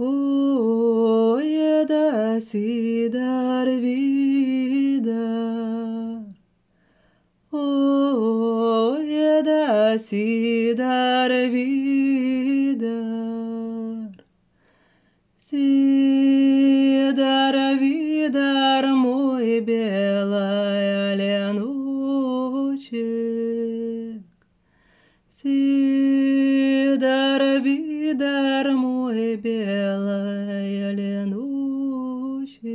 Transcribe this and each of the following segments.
О, еда Сидар Видер, о, еда Сидар Видер, Сидар Видер мой белая леночек, Сидар Видер мой белая леночек.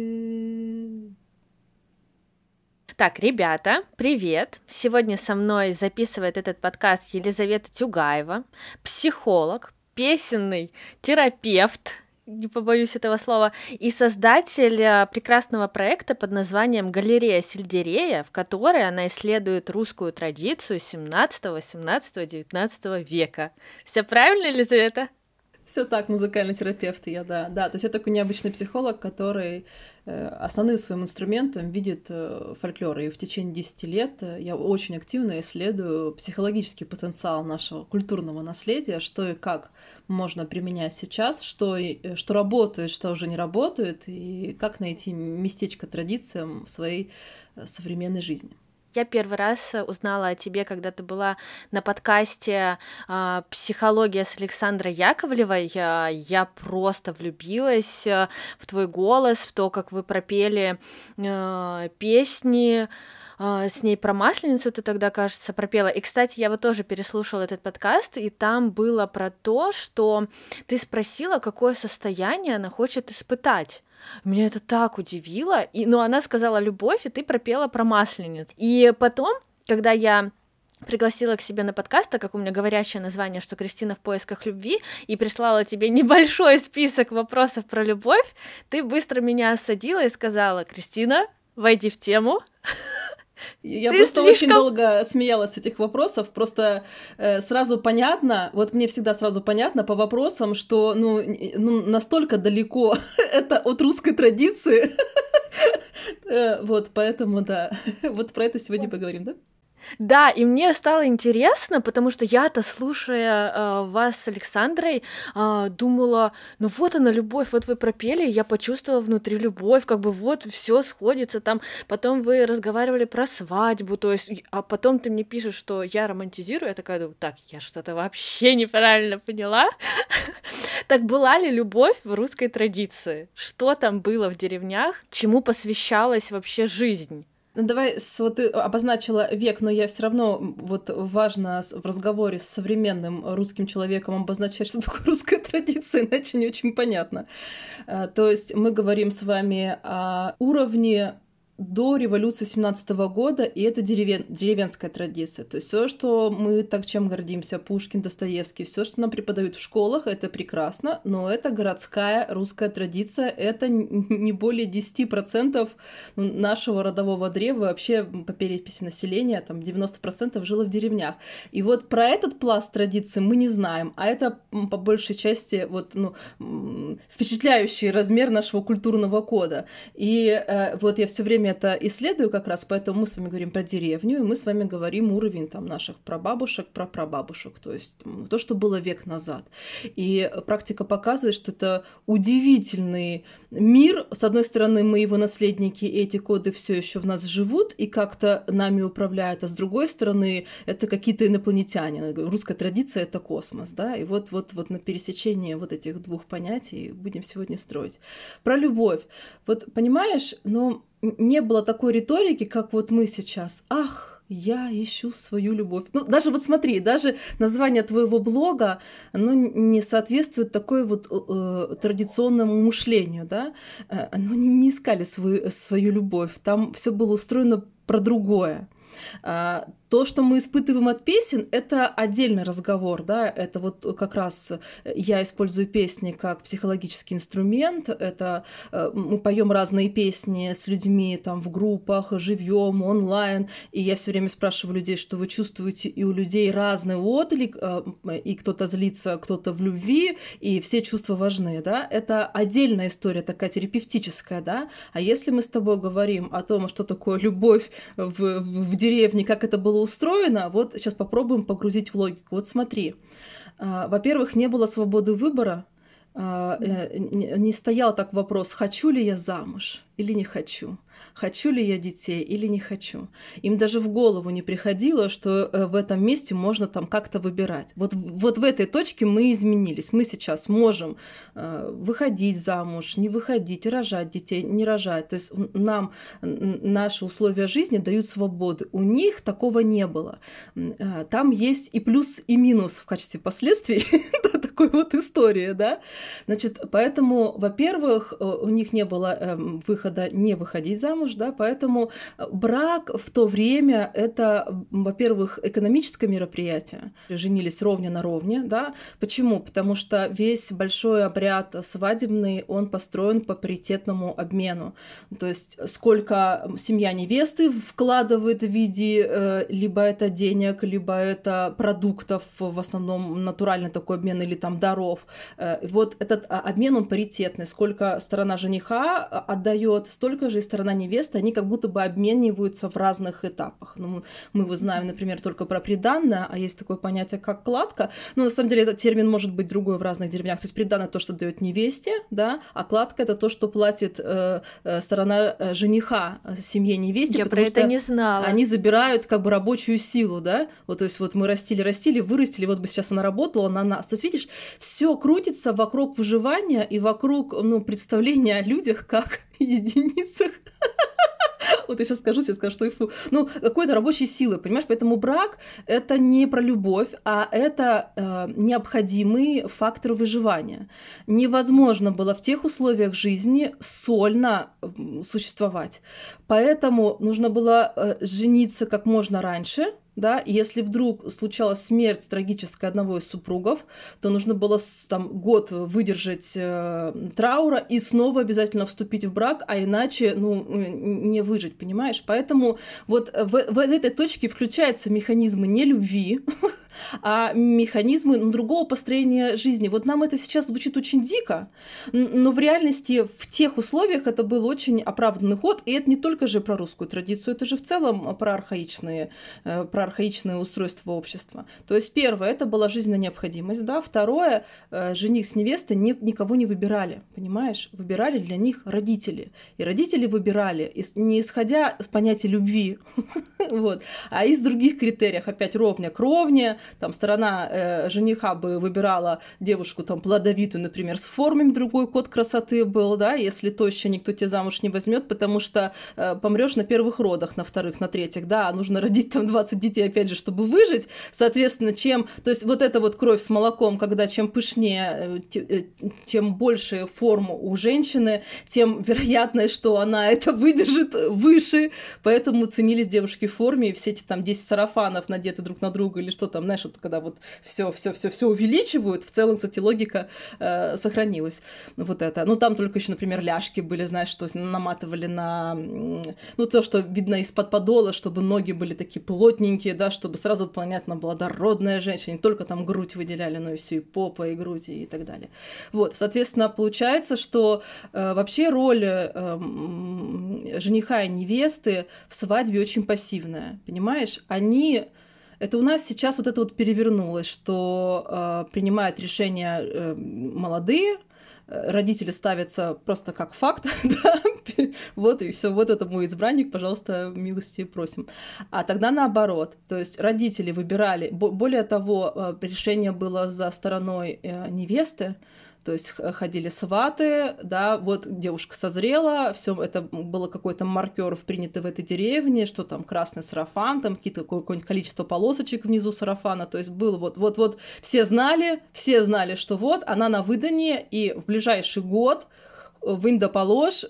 Так, ребята, привет! Сегодня со мной записывает этот подкаст Елизавета Тюгаева, психолог, песенный терапевт, не побоюсь этого слова, и создатель прекрасного проекта под названием «Галерея Сельдерея», в которой она исследует русскую традицию 17, 18, 19 века. Все правильно, Елизавета? Все так, музыкальный терапевт я, да. То есть я такой необычный психолог, который основным своим инструментом видит фольклор. И в течение 10 лет я очень активно исследую психологический потенциал нашего культурного наследия, что и как можно применять сейчас, что работает, что уже не работает, и как найти местечко традициям в своей современной жизни. Я первый раз узнала о тебе, когда ты была на подкасте «Психология» с Александрой Яковлевой. Я просто влюбилась в твой голос, в то, как вы пропели песни. С ней про Масленицу ты тогда, кажется, пропела. И, кстати, я вот тоже переслушала этот подкаст, и там было про то, что ты спросила, какое состояние она хочет испытать. Меня это так удивило, но она сказала «любовь», и ты пропела про Масленицу. И потом, когда я пригласила к себе на подкаст, так как у меня говорящее название, что «Кристина в поисках любви», и прислала тебе небольшой список вопросов про любовь, ты быстро меня осадила и сказала: «Кристина, войди в тему». Я просто слишком... очень долго смеялась с этих вопросов, просто сразу понятно, вот мне всегда сразу понятно по вопросам, что настолько далеко это от русской традиции, вот поэтому да, вот про это сегодня поговорим, да? Да, и мне стало интересно, потому что я-то, слушая вас с Александрой, думала, ну вот она, любовь, вот вы пропели, я почувствовала внутри любовь, как бы вот все сходится там, потом вы разговаривали про свадьбу, то есть, а потом ты мне пишешь, что я романтизирую, я такая думаю, так, я что-то вообще неправильно поняла. Так была ли любовь в русской традиции? Что там было в деревнях? Чему посвящалась вообще жизнь? Давай, вот ты обозначила век, но я все равно, вот важно в разговоре с современным русским человеком обозначать, что такое русская традиция, иначе не очень понятно. То есть мы говорим с вами о уровне до революции 17 года, и это деревенская традиция. То есть все, что мы так чем гордимся, Пушкин, Достоевский, все, что нам преподают в школах, это прекрасно, но это городская русская традиция, это не более 10% нашего родового древа, вообще по переписи населения, там 90% жило в деревнях. И вот про этот пласт традиции мы не знаем, а это по большей части вот, впечатляющий размер нашего культурного кода. И вот я все время это исследую как раз, поэтому мы с вами говорим про деревню, и мы с вами говорим уровень там наших прабабушек, прапрабабушек, то есть то, что было век назад. И практика показывает, что это удивительный мир. С одной стороны, мы его наследники, и эти коды все еще в нас живут и как-то нами управляют, а с другой стороны, это какие-то инопланетяне. Русская традиция — это космос, да, и вот на пересечении вот этих двух понятий будем сегодня строить. Про любовь. Вот понимаешь, не было такой риторики, как вот мы сейчас. Ах, я ищу свою любовь. Даже вот смотри, даже название твоего блога, оно не соответствует такой вот традиционному мышлению, да? Оно не искали свою любовь. Там все было устроено про другое. То, что мы испытываем от песен, это отдельный разговор, да, это вот как раз я использую песни как психологический инструмент, это мы поем разные песни с людьми там в группах, живьем, онлайн, и я все время спрашиваю людей, что вы чувствуете, и у людей разный отклик, и кто-то злится, кто-то в любви, и все чувства важны, да, это отдельная история такая терапевтическая, да, а если мы с тобой говорим о том, что такое любовь в деревне, как это было устроено, вот сейчас попробуем погрузить в логику. Вот смотри, во-первых, не было свободы выбора, не стоял так вопрос, хочу ли я замуж или не хочу, хочу ли я детей или не хочу. Им даже в голову не приходило, что в этом месте можно там как-то выбирать. Вот в этой точке мы изменились. Мы сейчас можем выходить замуж, не выходить, рожать детей, не рожать. То есть нам наши условия жизни дают свободы. У них такого не было. Там есть и плюс, и минус в качестве последствий. Такой вот история, да? Значит, поэтому, во-первых, у них не было выхода не выходить замуж, да, поэтому брак в то время это, во-первых, экономическое мероприятие. Женились ровня на ровне, да? Почему? Потому что весь большой обряд свадебный, он построен по паритетному обмену. То есть сколько семья невесты вкладывает в виде либо это денег, либо это продуктов, в основном натуральный такой обмен или там даров. Вот этот обмен, он паритетный. Сколько сторона жениха отдает, столько же и сторона невесты. Они как будто бы обмениваются в разных этапах. Ну, мы его знаем, например, только про приданое, а есть такое понятие, как кладка. Но на самом деле этот термин может быть другой в разных деревнях. То есть приданое то, что дает невесте, да, а кладка это то, что платит сторона жениха семье невесте. Я про это не знала. Они забирают как бы рабочую силу, да. Вот, то есть вот мы растили, вырастили, вот бы сейчас она работала на нас. То есть видишь, все крутится вокруг выживания и вокруг, ну, представления о людях как единицах. Вот я сейчас скажу, что и фу. Ну, какой-то рабочей силы, понимаешь? Поэтому брак — это не про любовь, а это необходимый фактор выживания. Невозможно было в тех условиях жизни сольно существовать. Поэтому нужно было жениться как можно раньше, да, и если вдруг случалась смерть трагическая одного из супругов, то нужно было там год выдержать траура и снова обязательно вступить в брак, а иначе, ну, не выжить, понимаешь? Поэтому вот в этой точке включаются механизмы не любви, а механизмы другого построения жизни. Вот нам это сейчас звучит очень дико, но в реальности в тех условиях это был очень оправданный ход, и это не только же про русскую традицию, это же в целом про архаичное устройство общества. То есть первое, это была жизненная необходимость, да, второе, жених с невестой никого не выбирали, понимаешь? Выбирали для них родители. И родители выбирали, не исходя с понятия любви, а из других критериев, опять ровня к ровне. Там сторона жениха бы выбирала девушку там плодовитую, например, с формами, другой код красоты был, да, если тощая, никто тебя замуж не возьмет, потому что помрешь на первых родах, на вторых, на третьих, да, а нужно родить там 20 детей, опять же, чтобы выжить, соответственно, чем, то есть вот эта вот кровь с молоком, когда чем пышнее, чем больше форму у женщины, тем вероятность, что она это выдержит, выше, поэтому ценились девушки в форме, и все эти там 10 сарафанов надеты друг на друга, или что там, знаешь, вот, когда вот все увеличивают, в целом, кстати, логика сохранилась. Вот это. Ну, там только еще, например, ляжки были, знаешь, что наматывали на... Ну, то, что видно из-под подола, чтобы ноги были такие плотненькие, да, чтобы сразу, понятно, была дородная женщина, не только там грудь выделяли, но и всю и попа, и грудь, и так далее. Вот, соответственно, получается, что вообще роль жениха и невесты в свадьбе очень пассивная, понимаешь? Они... Это у нас сейчас вот это вот перевернулось, что принимают решения молодые, родители ставятся просто как факт, да? Вот и все, вот это мой избранник, пожалуйста, милости просим. А тогда наоборот, то есть родители выбирали, более того, решение было за стороной невесты. То есть ходили сваты, да, вот девушка созрела, все это было какой-то маркер принято в этой деревне, что там красный сарафан, там какое-нибудь количество полосочек внизу сарафана, то есть было вот-вот-вот, все знали, что вот она на выданье, и в ближайший год вынь да положь,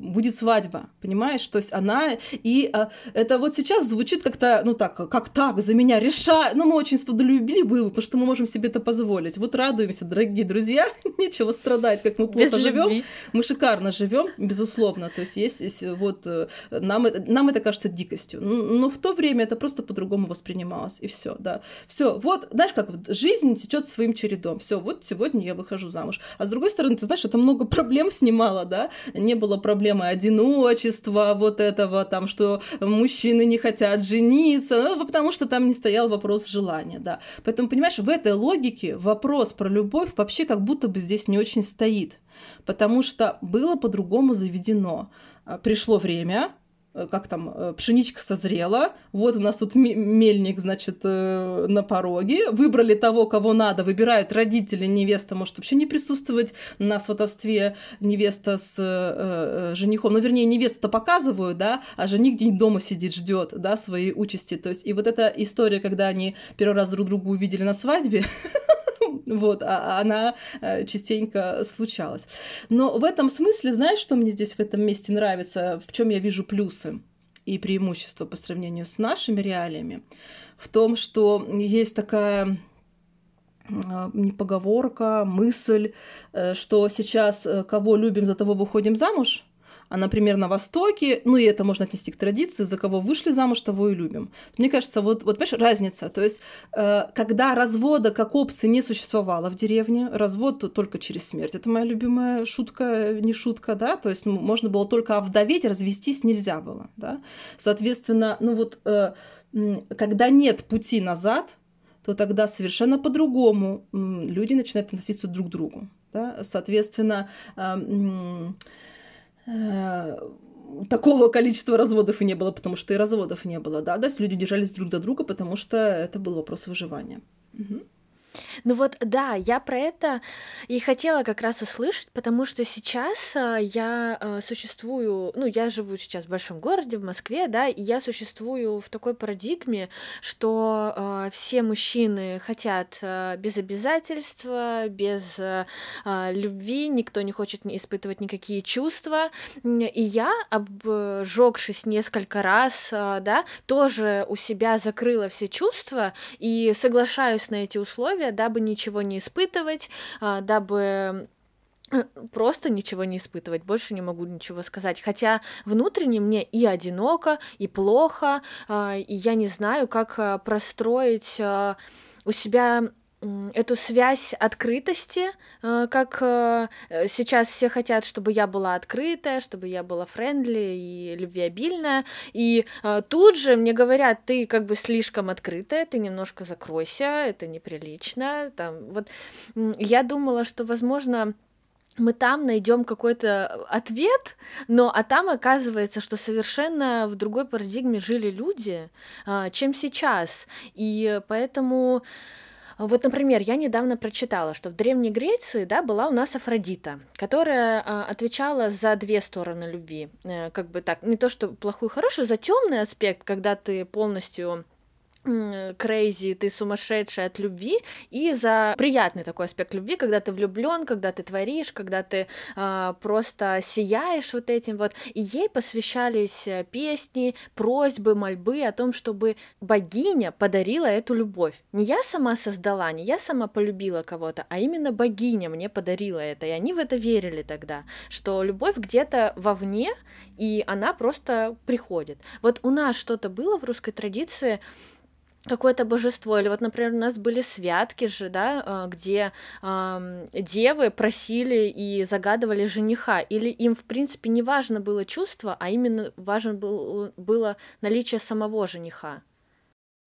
будет свадьба, понимаешь? То есть она... И это вот сейчас звучит как-то, ну так, как так, за меня решай. Ну, мы очень свободолюбили бы его, потому что мы можем себе это позволить. Вот радуемся, дорогие друзья, нечего страдать, как мы плохо живем. Мы шикарно живем, безусловно. То есть вот нам это кажется дикостью. Но в то время это просто по-другому воспринималось, и все, да. Все, вот, знаешь, как жизнь течет своим чередом. Все, вот сегодня я выхожу замуж. А с другой стороны, ты знаешь, это много проблем с ним, понимала, да, не было проблемы одиночества, вот этого, там, что мужчины не хотят жениться, ну, потому что там не стоял вопрос желания, да. Поэтому, понимаешь, в этой логике вопрос про любовь вообще как будто бы здесь не очень стоит, потому что было по-другому заведено. Пришло время, как там, пшеничка созрела, вот у нас тут мельник, значит, на пороге, выбрали того, кого надо, выбирают родители, невеста может вообще не присутствовать на сватовстве, невеста с женихом, ну, вернее, невесту-то показывают, да, а жених где-нибудь дома сидит, ждет, да, своей участи, то есть, и вот эта история, когда они первый раз друг друга увидели на свадьбе, вот, а она частенько случалась. Но в этом смысле, знаешь, что мне здесь в этом месте нравится, в чем я вижу плюсы и преимущества по сравнению с нашими реалиями? В том, что есть такая не поговорка, мысль, что сейчас кого любим, за того выходим замуж. А, например, на Востоке, ну и это можно отнести к традиции, за кого вышли замуж, того и любим. Мне кажется, вот понимаешь, разница. То есть, когда развода как опции не существовало в деревне, развод только через смерть. Это моя любимая шутка, не шутка, да? То есть, ну, можно было только овдоветь, развестись нельзя было, да? Соответственно, ну вот, когда нет пути назад, то тогда совершенно по-другому люди начинают относиться друг к другу, да? Соответственно, такого количества разводов и не было, потому что и разводов не было, да, то есть люди держались друг за друга, потому что это был вопрос выживания. Угу. Ну вот, да, я про это и хотела как раз услышать, потому что сейчас я существую, ну, я живу сейчас в большом городе, в Москве, да, и я существую в такой парадигме, что все мужчины хотят без обязательства, без любви, никто не хочет испытывать никакие чувства, и я, обжёгшись несколько раз, да, тоже у себя закрыла все чувства и соглашаюсь на эти условия, дабы ничего не испытывать, дабы просто ничего не испытывать, больше не могу ничего сказать. Хотя внутренне мне и одиноко, и плохо, и я не знаю, как простроить у себя эту связь открытости, как сейчас все хотят, чтобы я была открытая, чтобы я была френдли и любвеобильная, и тут же мне говорят, ты как бы слишком открытая, ты немножко закройся, это неприлично, там, вот, я думала, что, возможно, мы там найдем какой-то ответ, но а там оказывается, что совершенно в другой парадигме жили люди, чем сейчас, и поэтому... Вот, например, я недавно прочитала, что в Древней Греции, да, была у нас Афродита, которая отвечала за две стороны любви, как бы так, не то что плохую и хорошую, за темный аспект, когда ты полностью crazy, ты сумасшедшая от любви, и за приятный такой аспект любви, когда ты влюблён, когда ты творишь, когда ты просто сияешь вот этим вот, и ей посвящались песни, просьбы, мольбы о том, чтобы богиня подарила эту любовь. Не я сама создала, не я сама полюбила кого-то, а именно богиня мне подарила это, и они в это верили тогда, что любовь где-то вовне, и она просто приходит. Вот у нас что-то было в русской традиции, какое-то божество, или вот, например, у нас были святки же, да, где девы просили и загадывали жениха, или им, в принципе, не важно было чувство, а именно важно было наличие самого жениха.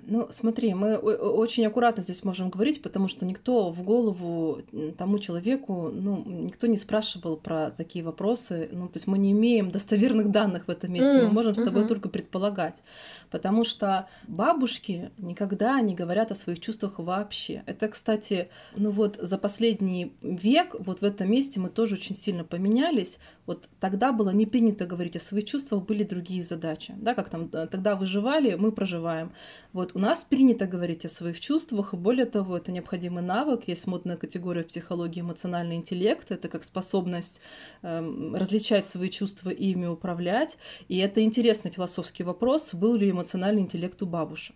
Ну, смотри, мы очень аккуратно здесь можем говорить, потому что никто в голову тому человеку, ну, никто не спрашивал про такие вопросы, ну, то есть мы не имеем достоверных данных в этом месте, мы можем с тобой только предполагать, потому что бабушки никогда не говорят о своих чувствах вообще. Это, кстати, ну вот за последний век вот в этом месте мы тоже очень сильно поменялись, вот тогда было не принято говорить о своих чувствах, были другие задачи, да, как там тогда выживали, мы проживаем, вот. У нас принято говорить о своих чувствах, и более того, это необходимый навык, есть модная категория в психологии эмоциональный интеллект, это как способность различать свои чувства и ими управлять, и это интересный философский вопрос, был ли эмоциональный интеллект у бабушек.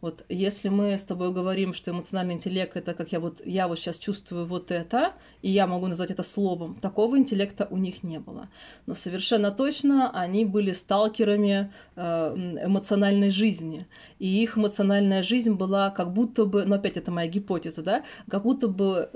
Вот если мы с тобой говорим, что эмоциональный интеллект — это как я вот сейчас чувствую вот это, и я могу назвать это словом, такого интеллекта у них не было. Но совершенно точно они были сталкерами эмоциональной жизни. И их эмоциональная жизнь была как будто бы, ну опять это моя гипотеза, да, как будто бы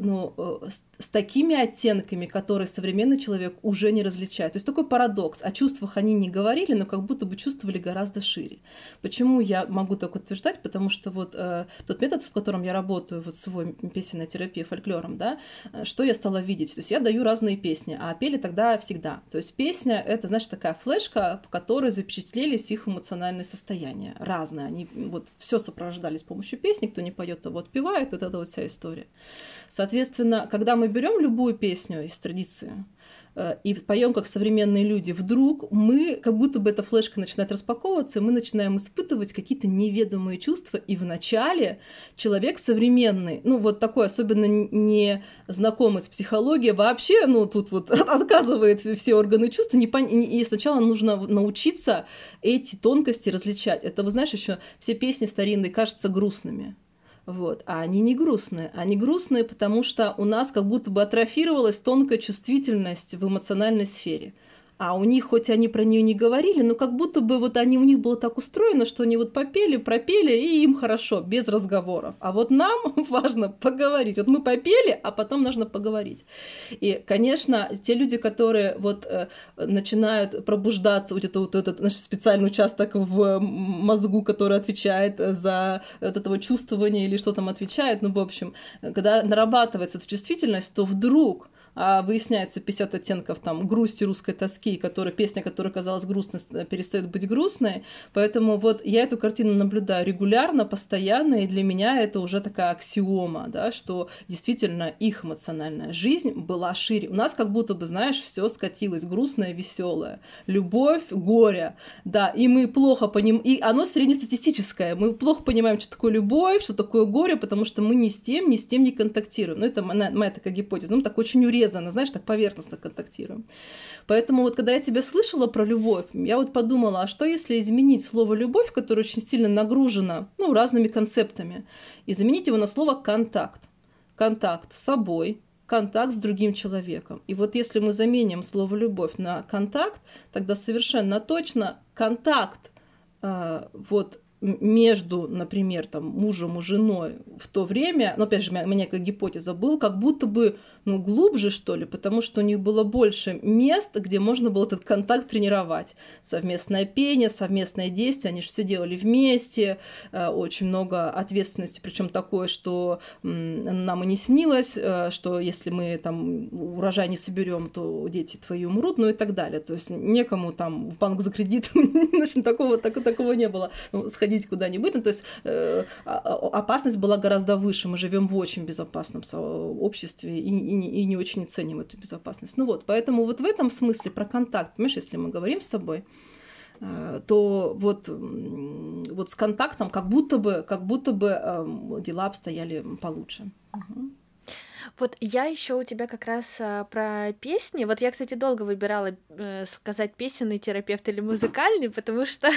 с такими оттенками, которые современный человек уже не различает. То есть такой парадокс. О чувствах они не говорили, но как будто бы чувствовали гораздо шире. Почему я могу так утверждать? Потому что вот тот метод, в котором я работаю, вот свой песенной терапией, фольклором, да, что я стала видеть? То есть я даю разные песни, а пели тогда всегда. То есть песня — это, знаешь, такая флешка, по которой запечатлелись их эмоциональные состояния. Разные. Они вот все сопровождали с помощью песни. Кто не поет, то вот певает. Вот это вот вся история. Соответственно, когда мы берем любую песню из традиции и поем как современные люди, вдруг мы, как будто бы эта флешка начинает распаковываться, и мы начинаем испытывать какие-то неведомые чувства, и вначале человек современный, ну вот такой, особенно не знакомый с психологией, вообще, ну тут вот отказывает все органы чувств, и сначала нужно научиться эти тонкости различать. Это, вы знаешь, еще все песни старинные кажутся грустными. Вот. А они не грустные. Они грустные, потому что у нас как будто бы атрофировалась тонкая чувствительность в эмоциональной сфере. А у них, хоть они про нее не говорили, но как будто бы вот они, у них было так устроено, что они вот попели, пропели, и им хорошо, без разговоров. А вот нам важно поговорить. Вот мы попели, а потом нужно поговорить. И, конечно, те люди, которые вот начинают пробуждаться, вот этот наш специальный участок в мозгу, который отвечает за вот этого чувствования или что там отвечает, ну, в общем, когда нарабатывается эта чувствительность, то вдруг выясняется 50 оттенков там грусти, русской тоски, песня, которая казалась грустной, перестает быть грустной. Поэтому вот я эту картину наблюдаю регулярно, постоянно, и для меня это уже такая аксиома, да, что действительно их эмоциональная жизнь была шире. У нас как будто бы, знаешь, все скатилось, грустное, веселое, любовь, горе, да, и мы плохо понимаем, и оно среднестатистическое, мы плохо понимаем, что такое любовь, что такое горе, потому что мы ни с тем не контактируем. Ну, это моя такая гипотеза, ну, так очень урезанная, знаешь, так поверхностно контактируем. Поэтому вот когда я тебя слышала про любовь, я вот подумала, а что если изменить слово «любовь», которое очень сильно нагружено, ну, разными концептами, и заменить его на слово «контакт». Контакт с собой, контакт с другим человеком. И вот если мы заменим слово «любовь» на «контакт», тогда совершенно точно контакт между, например, там, мужем и женой в то время, ну, опять же, у меня как гипотеза была, как будто бы, ну, глубже, что ли, потому что у них было больше мест, где можно было этот контакт тренировать. Совместное пение, совместное действие, они же все делали вместе, очень много ответственности, причем такое, что нам и не снилось, что если мы там урожай не соберем, то дети твои умрут, ну и так далее. То есть некому там в банк за кредит, такого не было. Куда-нибудь. Ну, то есть опасность была гораздо выше. Мы живем в очень безопасном обществе и не очень ценим эту безопасность. Ну вот, поэтому вот в этом смысле про контакт, понимаешь, если мы говорим с тобой, то вот с контактом как будто бы дела обстояли получше. Угу. Вот я еще у тебя как раз про песни. Вот я, кстати, долго выбирала сказать песенный терапевт или музыкальный, потому что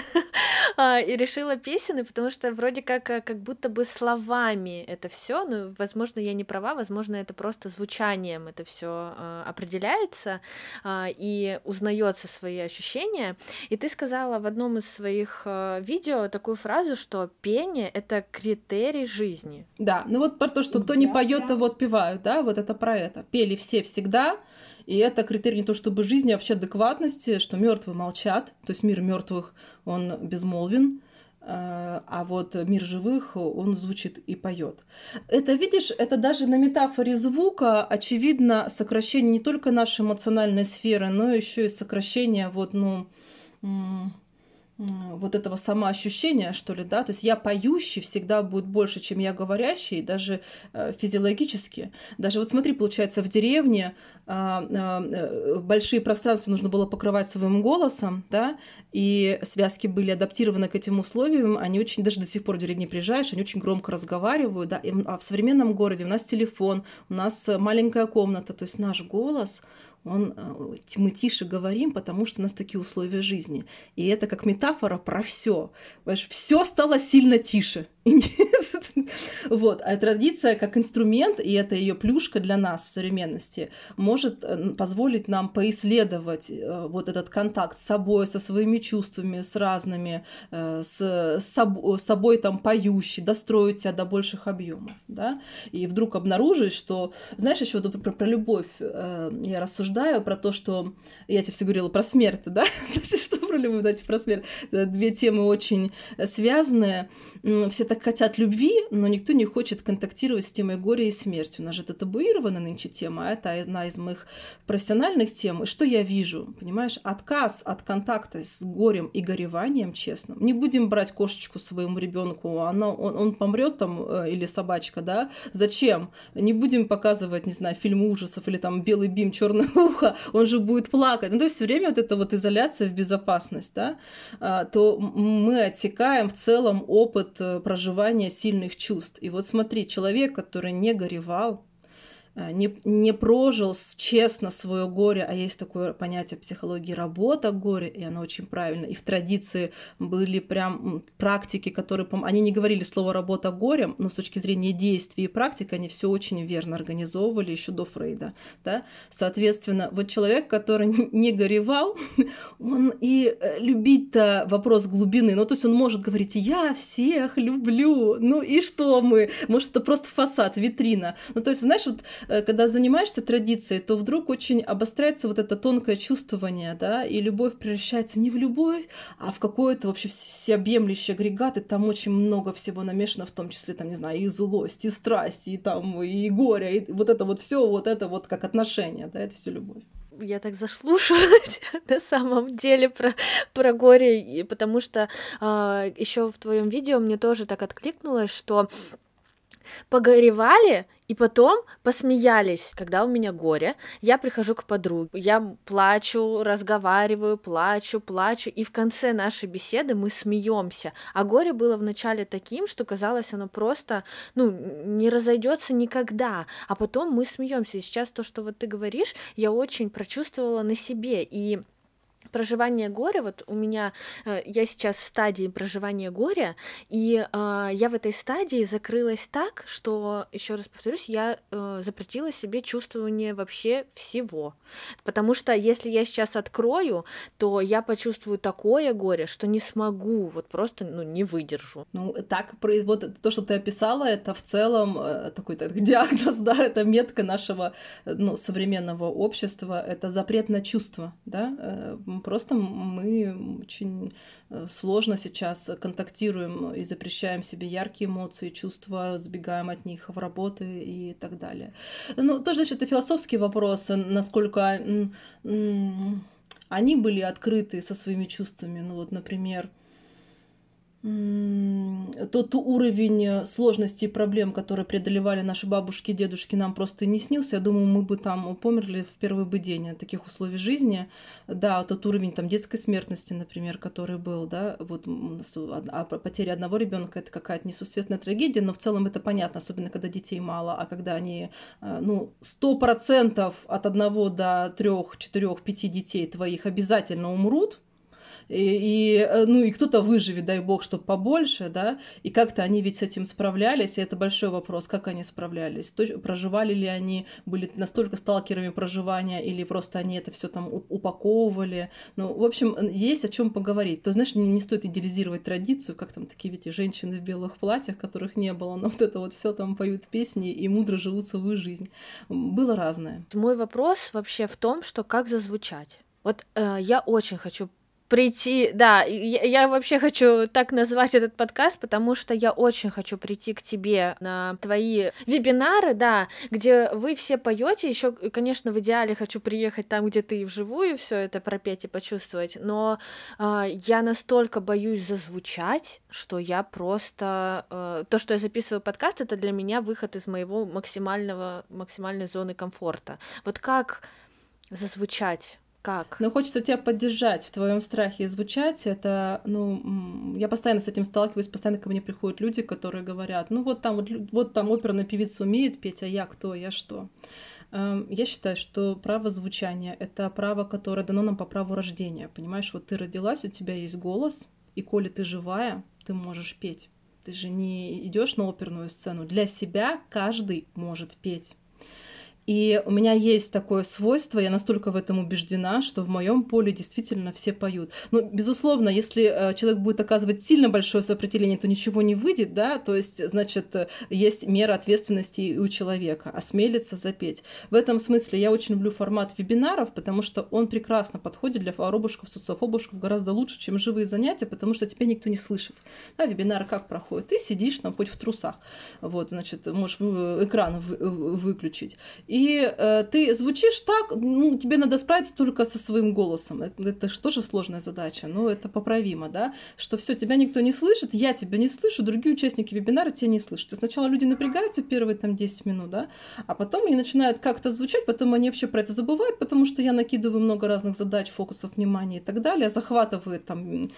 и решила песенный, потому что вроде как будто бы словами это все. Ну, возможно, я не права, возможно, это просто звучанием это все определяется и узнается свои ощущения. И ты сказала в одном из своих видео такую фразу, что пение — это критерий жизни. Да, ну вот про то, что кто не поет, то вот певают. Да, вот это про это. Пели все всегда, и это критерий не то чтобы жизни, а вообще адекватности, что мертвые молчат, то есть мир мертвых, он безмолвен, а вот мир живых, он звучит и поет. Это, видишь, это даже на метафоре звука очевидно сокращение не только нашей эмоциональной сферы, но еще и сокращение вот этого самоощущения, что ли, да, то есть я поющий всегда будет больше, чем я говорящий, даже физиологически. Даже вот смотри, получается, в деревне большие пространства нужно было покрывать своим голосом, да, и связки были адаптированы к этим условиям, они очень, даже до сих пор в деревне приезжаешь, они очень громко разговаривают, да, а в современном городе у нас телефон, у нас маленькая комната, то есть наш голос, мы тише говорим, потому что у нас такие условия жизни. И это как метафора, метафора про все. Все стало сильно тише. Вот. А традиция как инструмент, и это ее плюшка для нас в современности, может позволить нам поисследовать вот этот контакт с собой, со своими чувствами, с разными, с собой там поющий, достроить себя до больших объемов. Да? И вдруг обнаружить, что... Знаешь, еще вот про любовь я рассуждаю, про то, что... Я тебе все говорила про смерть, да? Значит, что про любовь, дайте про смерть. Две темы очень связаны. Все так хотят любви, но никто не хочет контактировать с темой горя и смерти. У нас же это табуирована нынче тема, а это одна из моих профессиональных тем. И что я вижу? Понимаешь, отказ от контакта с горем и гореванием, честно. Не будем брать кошечку своему ребенку, он помрет там, или собачка, да? Зачем? Не будем показывать, не знаю, фильмы ужасов или там белый бим, черное ухо, он же будет плакать. Ну, то есть все время вот эта вот изоляция в безопасность, да? То мы отсекаем в целом опыт проживания сильных чувств. И вот смотри, человек, который не горевал, не прожил честно свое горе, а есть такое понятие в психологии работа горя, и она очень правильно. И в традиции были прям практики, которые... Они не говорили слово «работа горем», но с точки зрения действий и практик они все очень верно организовывали еще до Фрейда. Да? Соответственно, вот человек, который не горевал, он и любить-то вопрос глубины. Ну, то есть он может говорить «я всех люблю», ну и что мы? Может, это просто фасад, витрина. Ну, то есть, знаешь, вот когда занимаешься традицией, то вдруг очень обостряется вот это тонкое чувствование, да, и любовь превращается не в любовь, а в какой-то вообще всеобъемлющий агрегат, и там очень много всего намешано, в том числе, там, не знаю, и злость, и страсть, и там, и горе, и вот это вот все, вот это вот как отношения, да, это все любовь. Я так заслушалась на самом деле про горе, потому что еще в твоем видео мне тоже так откликнулось, что погоревали и потом посмеялись. Когда у меня горе, я прихожу к подруге, я плачу, разговариваю, плачу, и в конце нашей беседы мы смеемся. А горе было вначале таким, что казалось, оно просто, не разойдется никогда, а потом мы смеемся. И сейчас то, что вот ты говоришь, я очень прочувствовала на себе, и проживание горя, вот у меня, я сейчас в стадии проживания горя, и я в этой стадии закрылась так, что, еще раз повторюсь, я запретила себе чувствование вообще всего, потому что если я сейчас открою, то я почувствую такое горе, что не смогу, вот просто, не выдержу. Так, вот то, что ты описала, это в целом такой диагноз, да, это метка нашего, современного общества, это запрет на чувства, да. Просто мы очень сложно сейчас контактируем и запрещаем себе яркие эмоции, чувства, сбегаем от них в работы и так далее. Тоже, значит, это философский вопрос, насколько они были открыты со своими чувствами. Например, тот уровень сложности и проблем, которые преодолевали наши бабушки и дедушки, нам просто не снился. Я думаю, мы бы там померли в первый бы день от таких условий жизни. Да, тот уровень там детской смертности, например, который был, да, вот потеря одного ребенка — это какая-то несусветная трагедия, но в целом это понятно, особенно когда детей мало, а когда они, 100% от 1 до 3, 4, 5 детей твоих обязательно умрут, и кто-то выживет, дай бог, чтобы побольше, да, и как-то они ведь с этим справлялись, и это большой вопрос, как они справлялись, проживали ли они, были настолько сталкерами проживания, или просто они это все там упаковывали, в общем, есть о чем поговорить. То, знаешь, не стоит идеализировать традицию, как там такие, видите, женщины в белых платьях, которых не было, но вот это вот все там поют песни и мудро живут свою жизнь. Было разное. Мой вопрос вообще в том, что как зазвучать. Вот я очень хочу прийти, да, я вообще хочу так назвать этот подкаст, потому что я очень хочу прийти к тебе на твои вебинары, да, где вы все поете. Еще, конечно, в идеале хочу приехать там, где ты вживую все это пропеть и почувствовать, но я настолько боюсь зазвучать, что я просто... то, что я записываю подкаст, это для меня выход из моего максимальной зоны комфорта. Вот как зазвучать? Как? Хочется тебя поддержать в твоем страхе и звучать. Это, я постоянно с этим сталкиваюсь, постоянно ко мне приходят люди, которые говорят, вот там оперная певица умеет петь, а я кто, я что? Я считаю, что право звучания — это право, которое дано нам по праву рождения. Понимаешь, вот ты родилась, у тебя есть голос, И коли ты живая, ты можешь петь. Ты же не идешь на оперную сцену. Для себя каждый может петь. И у меня есть такое свойство, я настолько в этом убеждена, что в моем поле действительно все поют. Но, безусловно, если человек будет оказывать сильно большое сопротивление, то ничего не выйдет, да, то есть, значит, есть мера ответственности и у человека, осмелиться запеть. В этом смысле я очень люблю формат вебинаров, потому что он прекрасно подходит для воробушков, соцофобушков гораздо лучше, чем живые занятия, потому что тебя никто не слышит. Да, вебинар как проходит? Ты сидишь там хоть в трусах, вот, значит, можешь экран выключить. И ты звучишь так, ну, тебе надо справиться только со своим голосом. Это же тоже сложная задача, но это поправимо, да? Что все, тебя никто не слышит, я тебя не слышу, другие участники вебинара тебя не слышат. И сначала люди напрягаются первые там 10 минут, да? А потом они начинают как-то звучать, потом они вообще про это забывают, потому что я накидываю много разных задач, фокусов внимания и так далее, захватываю там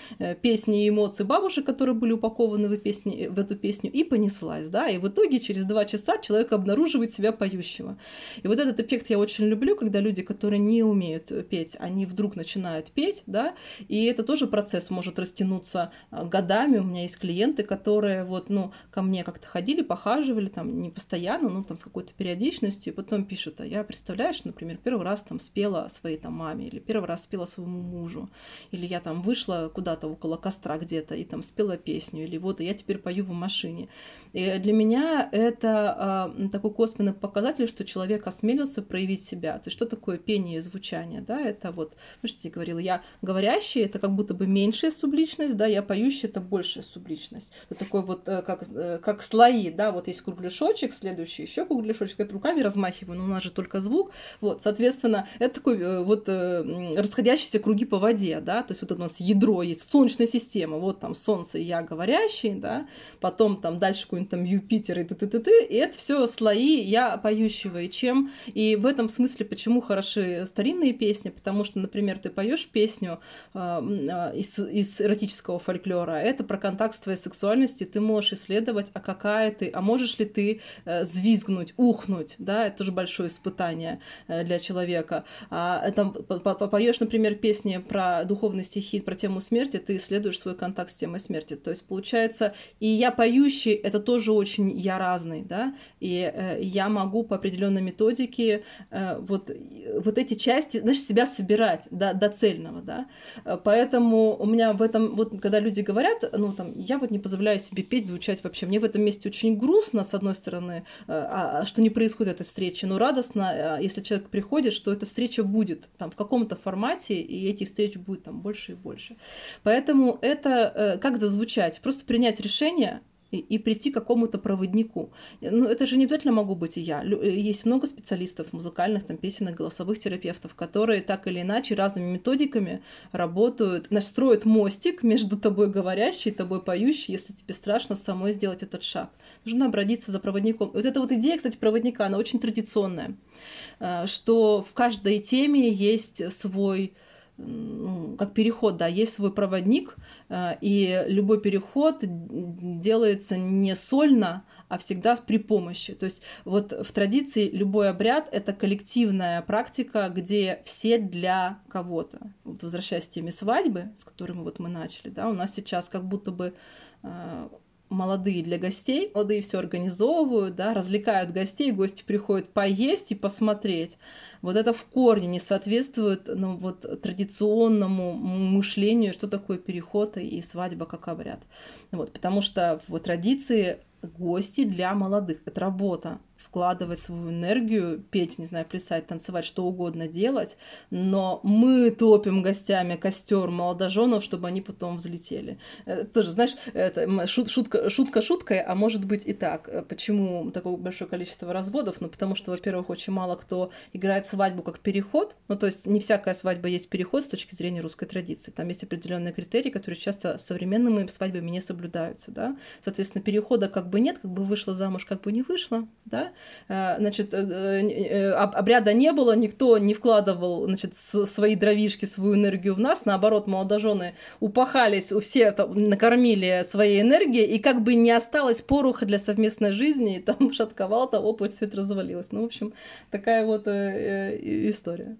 песни и эмоции бабушек, которые были упакованы в эту песню, и понеслась, да? И в итоге через 2 часа человек обнаруживает себя поющего. И вот этот эффект я очень люблю, когда люди, которые не умеют петь, они вдруг начинают петь, да, и это тоже процесс может растянуться годами. У меня есть клиенты, которые вот, ну, ко мне как-то ходили, похаживали, там, не постоянно, ну, там, с какой-то периодичностью, и потом пишут, а я, представляешь, например, первый раз там спела своей там маме, или первый раз спела своему мужу, или я там вышла куда-то около костра где-то и там спела песню, или вот я теперь пою в машине. И для меня это такой косвенный показатель, что человек осмелился проявить себя. То есть что такое пение и звучание? Да? Это вот, слушайте, я говорила, я говорящий, это как будто бы меньшая субличность, да, я поющий, это большая субличность. Это такой вот, как слои, да, вот есть кругляшочек, следующий еще кругляшочек, это руками размахиваю, но у нас же только звук. Вот, соответственно, это такой вот расходящиеся круги по воде, да, то есть вот это у нас ядро есть, солнечная система, вот там солнце и я говорящий, да, потом там дальше какой-нибудь там Юпитер и т-т-т-т, и это все слои я поющего. И в этом смысле, почему хороши старинные песни, потому что, например, ты поешь песню из эротического фольклора, это про контакт с твоей сексуальностью, ты можешь исследовать, а какая ты, а можешь ли ты взвизгнуть, ухнуть, да, это тоже большое испытание для человека. А там поешь, например, песни про духовные стихи, про тему смерти, ты исследуешь свой контакт с темой смерти, то есть получается, и я поющий, это тоже очень я разный, да, и я могу по определенному методики вот эти части, значит, себя собирать до цельного, да. Поэтому у меня в этом, вот когда люди говорят, ну, там, я вот не позволяю себе петь, звучать вообще, мне в этом месте очень грустно, с одной стороны, что не происходит эта встреча, но радостно, если человек приходит, что эта встреча будет там в каком-то формате, и этих встреч будет там больше и больше. Поэтому это как зазвучать? Просто принять решение, и прийти к какому-то проводнику. Ну, это же не обязательно могу быть и я. Есть много специалистов музыкальных, там, песенных, голосовых терапевтов, которые так или иначе разными методиками работают, строят мостик между тобой говорящий и тобой поющий, если тебе страшно самой сделать этот шаг. Нужно обратиться за проводником. Вот эта вот идея, кстати, проводника, она очень традиционная, что в каждой теме есть свой, как переход, да, есть свой проводник, и любой переход делается не сольно, а всегда при помощи. То есть вот в традиции любой обряд — это коллективная практика, где все для кого-то. Вот возвращаясь к теме свадьбы, с которой вот мы начали, да, у нас сейчас как будто бы молодые для гостей, молодые все организовывают, да, развлекают гостей, гости приходят поесть и посмотреть. Вот это в корне не соответствует, ну, вот, традиционному мышлению, что такое переход и свадьба как обряд. Вот, потому что в традиции гости для молодых — это работа. Вкладывать свою энергию, петь, не знаю, плясать, танцевать, что угодно делать, но мы топим гостями костер молодоженов, чтобы они потом взлетели. Тоже, знаешь, это шутка шуткой, а может быть и так. Почему такое большое количество разводов? Ну, потому что, во-первых, очень мало кто играет свадьбу как переход, ну, то есть не всякая свадьба есть переход с точки зрения русской традиции. Там есть определенные критерии, которые часто современными свадьбами не соблюдаются, да. Соответственно, перехода как бы нет, как бы вышла замуж, как бы не вышла, да. Значит, обряда не было, никто не вкладывал, значит, свои дровишки, свою энергию в нас. Наоборот, молодожены упахались, все там накормили своей энергией, и как бы не осталось пороха для совместной жизни, и там шатковал-то, опыт, все это развалилось. Ну, в общем, такая вот история.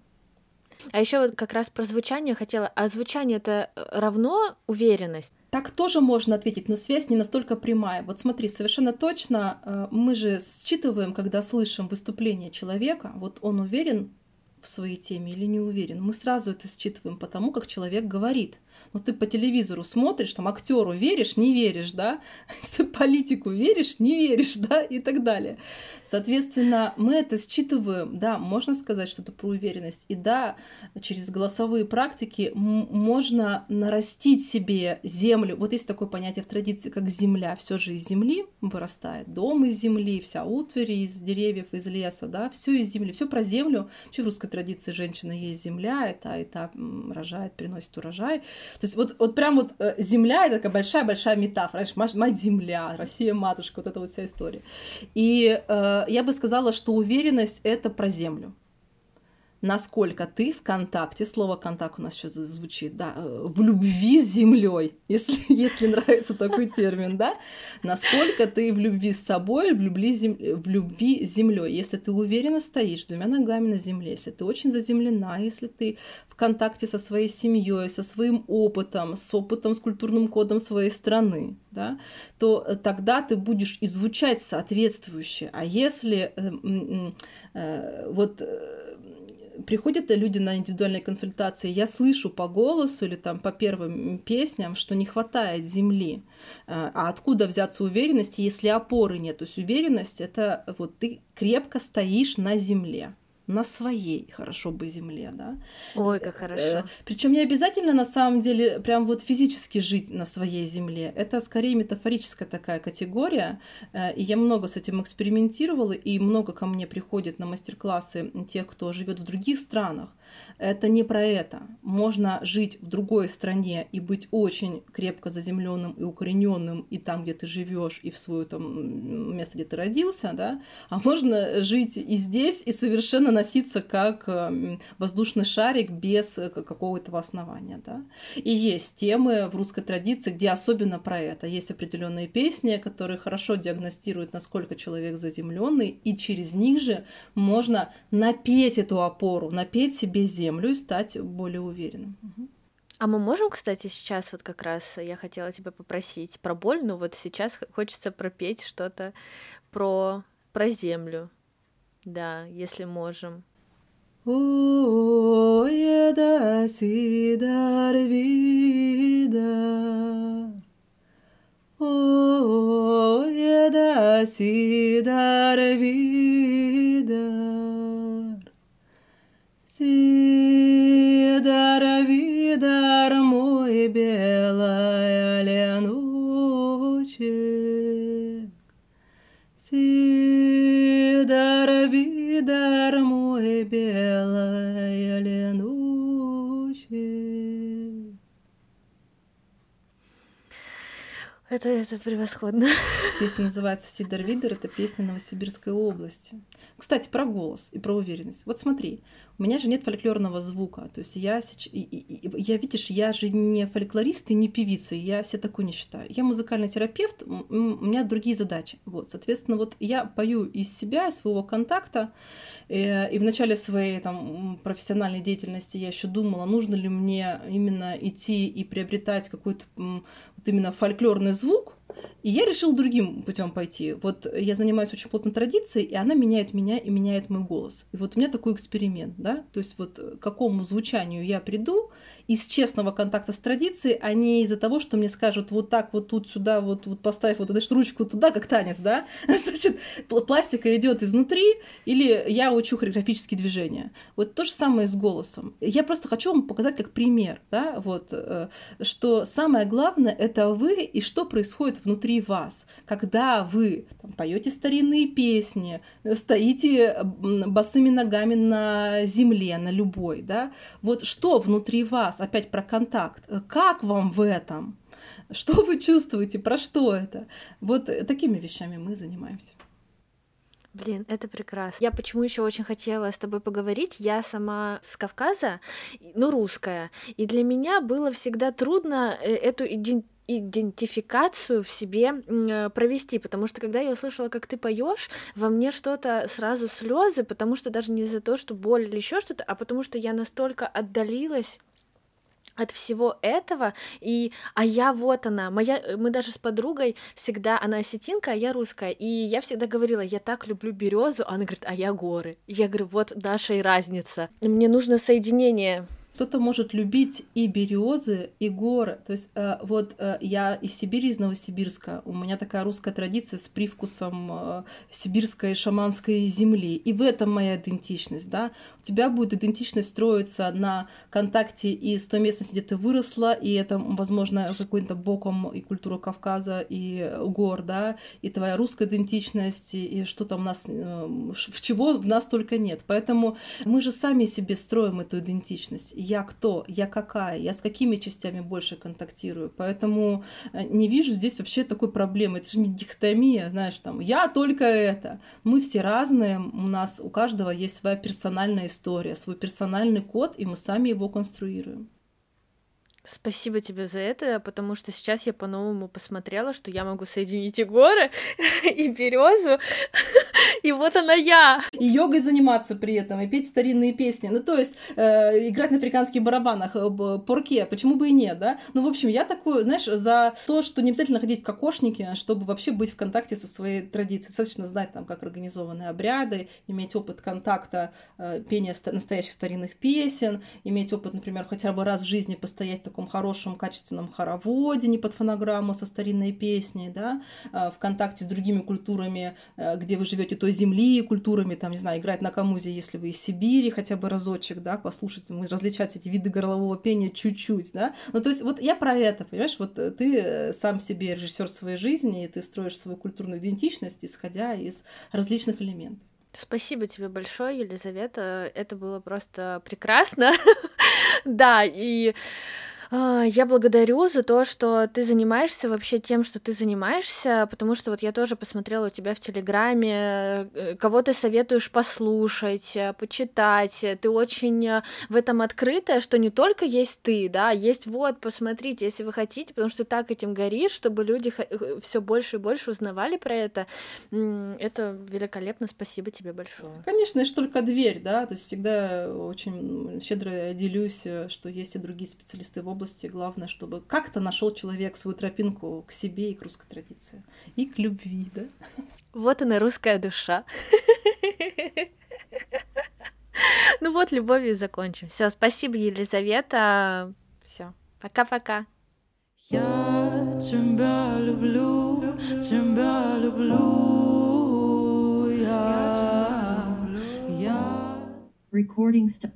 А еще вот как раз про звучание хотела. А звучание — это равно уверенность? Так тоже можно ответить, но связь не настолько прямая. Вот смотри, совершенно точно мы же считываем, когда слышим выступление человека, вот он уверен в своей теме или не уверен. Мы сразу это считываем по тому, как человек говорит. Но ты по телевизору смотришь, там актеру веришь, не веришь, да? Политику веришь, не веришь, да? И так далее. Соответственно, мы это считываем, да, можно сказать что-то про уверенность. И да, через голосовые практики можно нарастить себе землю. Вот есть такое понятие в традиции, как земля. Все же из земли вырастает. Дом из земли, вся утварь из деревьев, из леса, да? Все из земли, все про землю. Вообще в русской традиции женщина есть земля, и та рожает, приносит урожай. То есть вот прям вот земля — это такая большая-большая метафора. Мать-земля, Россия-матушка, вот эта вот вся история. И я бы сказала, что уверенность — это про землю. Насколько ты в контакте, слово «контакт» у нас сейчас звучит, да, в любви с землей, если нравится такой термин, да, насколько ты в любви с собой, в любви с землей, если ты уверенно стоишь двумя ногами на земле, если ты очень заземлена, если ты в контакте со своей семьей, со своим опытом, с культурным кодом своей страны, да, то тогда ты будешь изучать соответствующее. А если приходят люди на индивидуальные консультации, я слышу по голосу или там по первым песням, что не хватает земли. А откуда взяться уверенности, если опоры нет? То есть уверенность — это вот ты крепко стоишь на земле. На своей, хорошо бы, земле, да. Ой, как хорошо. Причем не обязательно, на самом деле, прям вот физически жить на своей земле. Это скорее метафорическая такая категория. И я много с этим экспериментировала, и много ко мне приходит на мастер-классы тех, кто живет в других странах. Это не про это. Можно жить в другой стране и быть очень крепко заземленным и укорененным и там, где ты живешь, и в свое там место, где ты родился, да. А можно жить и здесь, и совершенно носиться как воздушный шарик без какого-то основания, да. И есть темы в русской традиции, где особенно про это. Есть определенные песни, которые хорошо диагностируют, насколько человек заземленный, и через них же можно напеть эту опору, напеть себе землю и стать более уверенным. А мы можем, кстати, сейчас вот как раз я хотела тебя попросить про боль, но вот сейчас хочется пропеть что-то про землю. Да, если можем. Ой, да, Сидар Видер. Ой, да, Сидар Видер. Сидар Видер, мой белая леночек. Сидар Видер, мой белая леночек. Это превосходно. Песня называется «Сидар Видер», это песня Новосибирской области. Кстати, про голос и про уверенность. Вот смотри, у меня же нет фольклорного звука. То есть я, видишь, я же не фольклорист и не певица, я себя такой не считаю. Я музыкальный терапевт, у меня другие задачи. Вот, соответственно, вот я пою из себя, из своего контакта. И в начале своей там профессиональной деятельности я еще думала, нужно ли мне именно идти и приобретать какой-то вот именно фольклорный звук. И я решила другим путем пойти. Вот я занимаюсь очень плотно традицией, и она меняет меня и меняет мой голос. И вот у меня такой эксперимент, да, то есть вот к какому звучанию я приду из честного контакта с традицией, а не из-за того, что мне скажут вот так, вот тут, сюда, вот поставь вот эту ручку туда, как танец, да. Значит, пластика идет изнутри, или я учу хореографические движения. Вот то же самое с голосом. Я просто хочу вам показать как пример, да, вот, что самое главное — это вы и что происходит внутри вас, когда вы поете старинные песни, стоите босыми ногами на земле, на любой, да, вот что внутри вас, опять про контакт, как вам в этом, что вы чувствуете, про что это, вот такими вещами мы занимаемся. Блин, это прекрасно. Я почему еще очень хотела с тобой поговорить? Я сама с Кавказа, ну, русская, и для меня было всегда трудно эту идентичность идентификацию в себе провести, потому что когда я услышала, как ты поешь, во мне что-то сразу слезы, потому что даже не за то, что боль или еще что-то, а потому что я настолько отдалилась от всего этого, а я вот она, мы даже с подругой всегда, она осетинка, а я русская, и я всегда говорила, я так люблю березу, она говорит, а я горы, я говорю, вот наша и разница, мне нужно соединение. Кто-то может любить и березы, и горы. То есть я из Сибири, из Новосибирска. У меня такая русская традиция с привкусом сибирской шаманской земли. И в этом моя идентичность. Да? У тебя будет идентичность строиться на контакте и с той местности, где ты выросла, и это, возможно, какой-то боком и культура Кавказа, и гор, да, и твоя русская идентичность, и что там у нас, в чего в нас только нет. Поэтому мы же сами себе строим эту идентичность. Я кто, я какая, я с какими частями больше контактирую. Поэтому не вижу здесь вообще такой проблемы. Это же не дихотомия, знаешь, там, я только это. Мы все разные, у каждого есть своя персональная история, свой персональный код, и мы сами его конструируем. Спасибо тебе за это, потому что сейчас я по-новому посмотрела, что я могу соединить и горы, и березу, и вот она я. И йогой заниматься при этом, и петь старинные песни. Ну, то есть играть на африканских барабанах, порке, почему бы и нет, да? Ну, в общем, я такую, знаешь, за то, что не обязательно ходить в кокошники, чтобы вообще быть в контакте со своей традицией. Достаточно знать, там, как организованы обряды, иметь опыт контакта, пения настоящих старинных песен, иметь опыт, например, хотя бы раз в жизни постоять в таком хорошем, качественном хороводе, не под фонограмму, со старинной песней, да, в контакте с другими культурами, где вы живете, той земли, культурами, там, не знаю, играть на камузе, если вы из Сибири, хотя бы разочек, да, послушать, различать эти виды горлового пения чуть-чуть, да. Ну, то есть, вот я про это, понимаешь, вот ты сам себе режиссер своей жизни, и ты строишь свою культурную идентичность, исходя из различных элементов. Спасибо тебе большое, Елизавета, это было просто прекрасно, да, и... Я благодарю за то, что ты занимаешься вообще тем, что ты занимаешься, потому что вот я тоже посмотрела у тебя в Телеграме, кого ты советуешь послушать, почитать, ты очень в этом открытая, что не только есть ты, да, есть вот, посмотрите, если вы хотите, потому что ты так этим горишь, чтобы люди все больше и больше узнавали про это великолепно, спасибо тебе большое. Конечно, это же только дверь, да, то есть всегда очень щедро делюсь, что есть и другие специалисты в области, главное, чтобы как-то нашел человек свою тропинку к себе и к русской традиции, и к любви, да? Вот она, русская душа. Ну вот, любовью и закончим. Все, спасибо, Елизавета. Все, пока-пока. Я тебя люблю, тебя люблю. Я. Recording stop.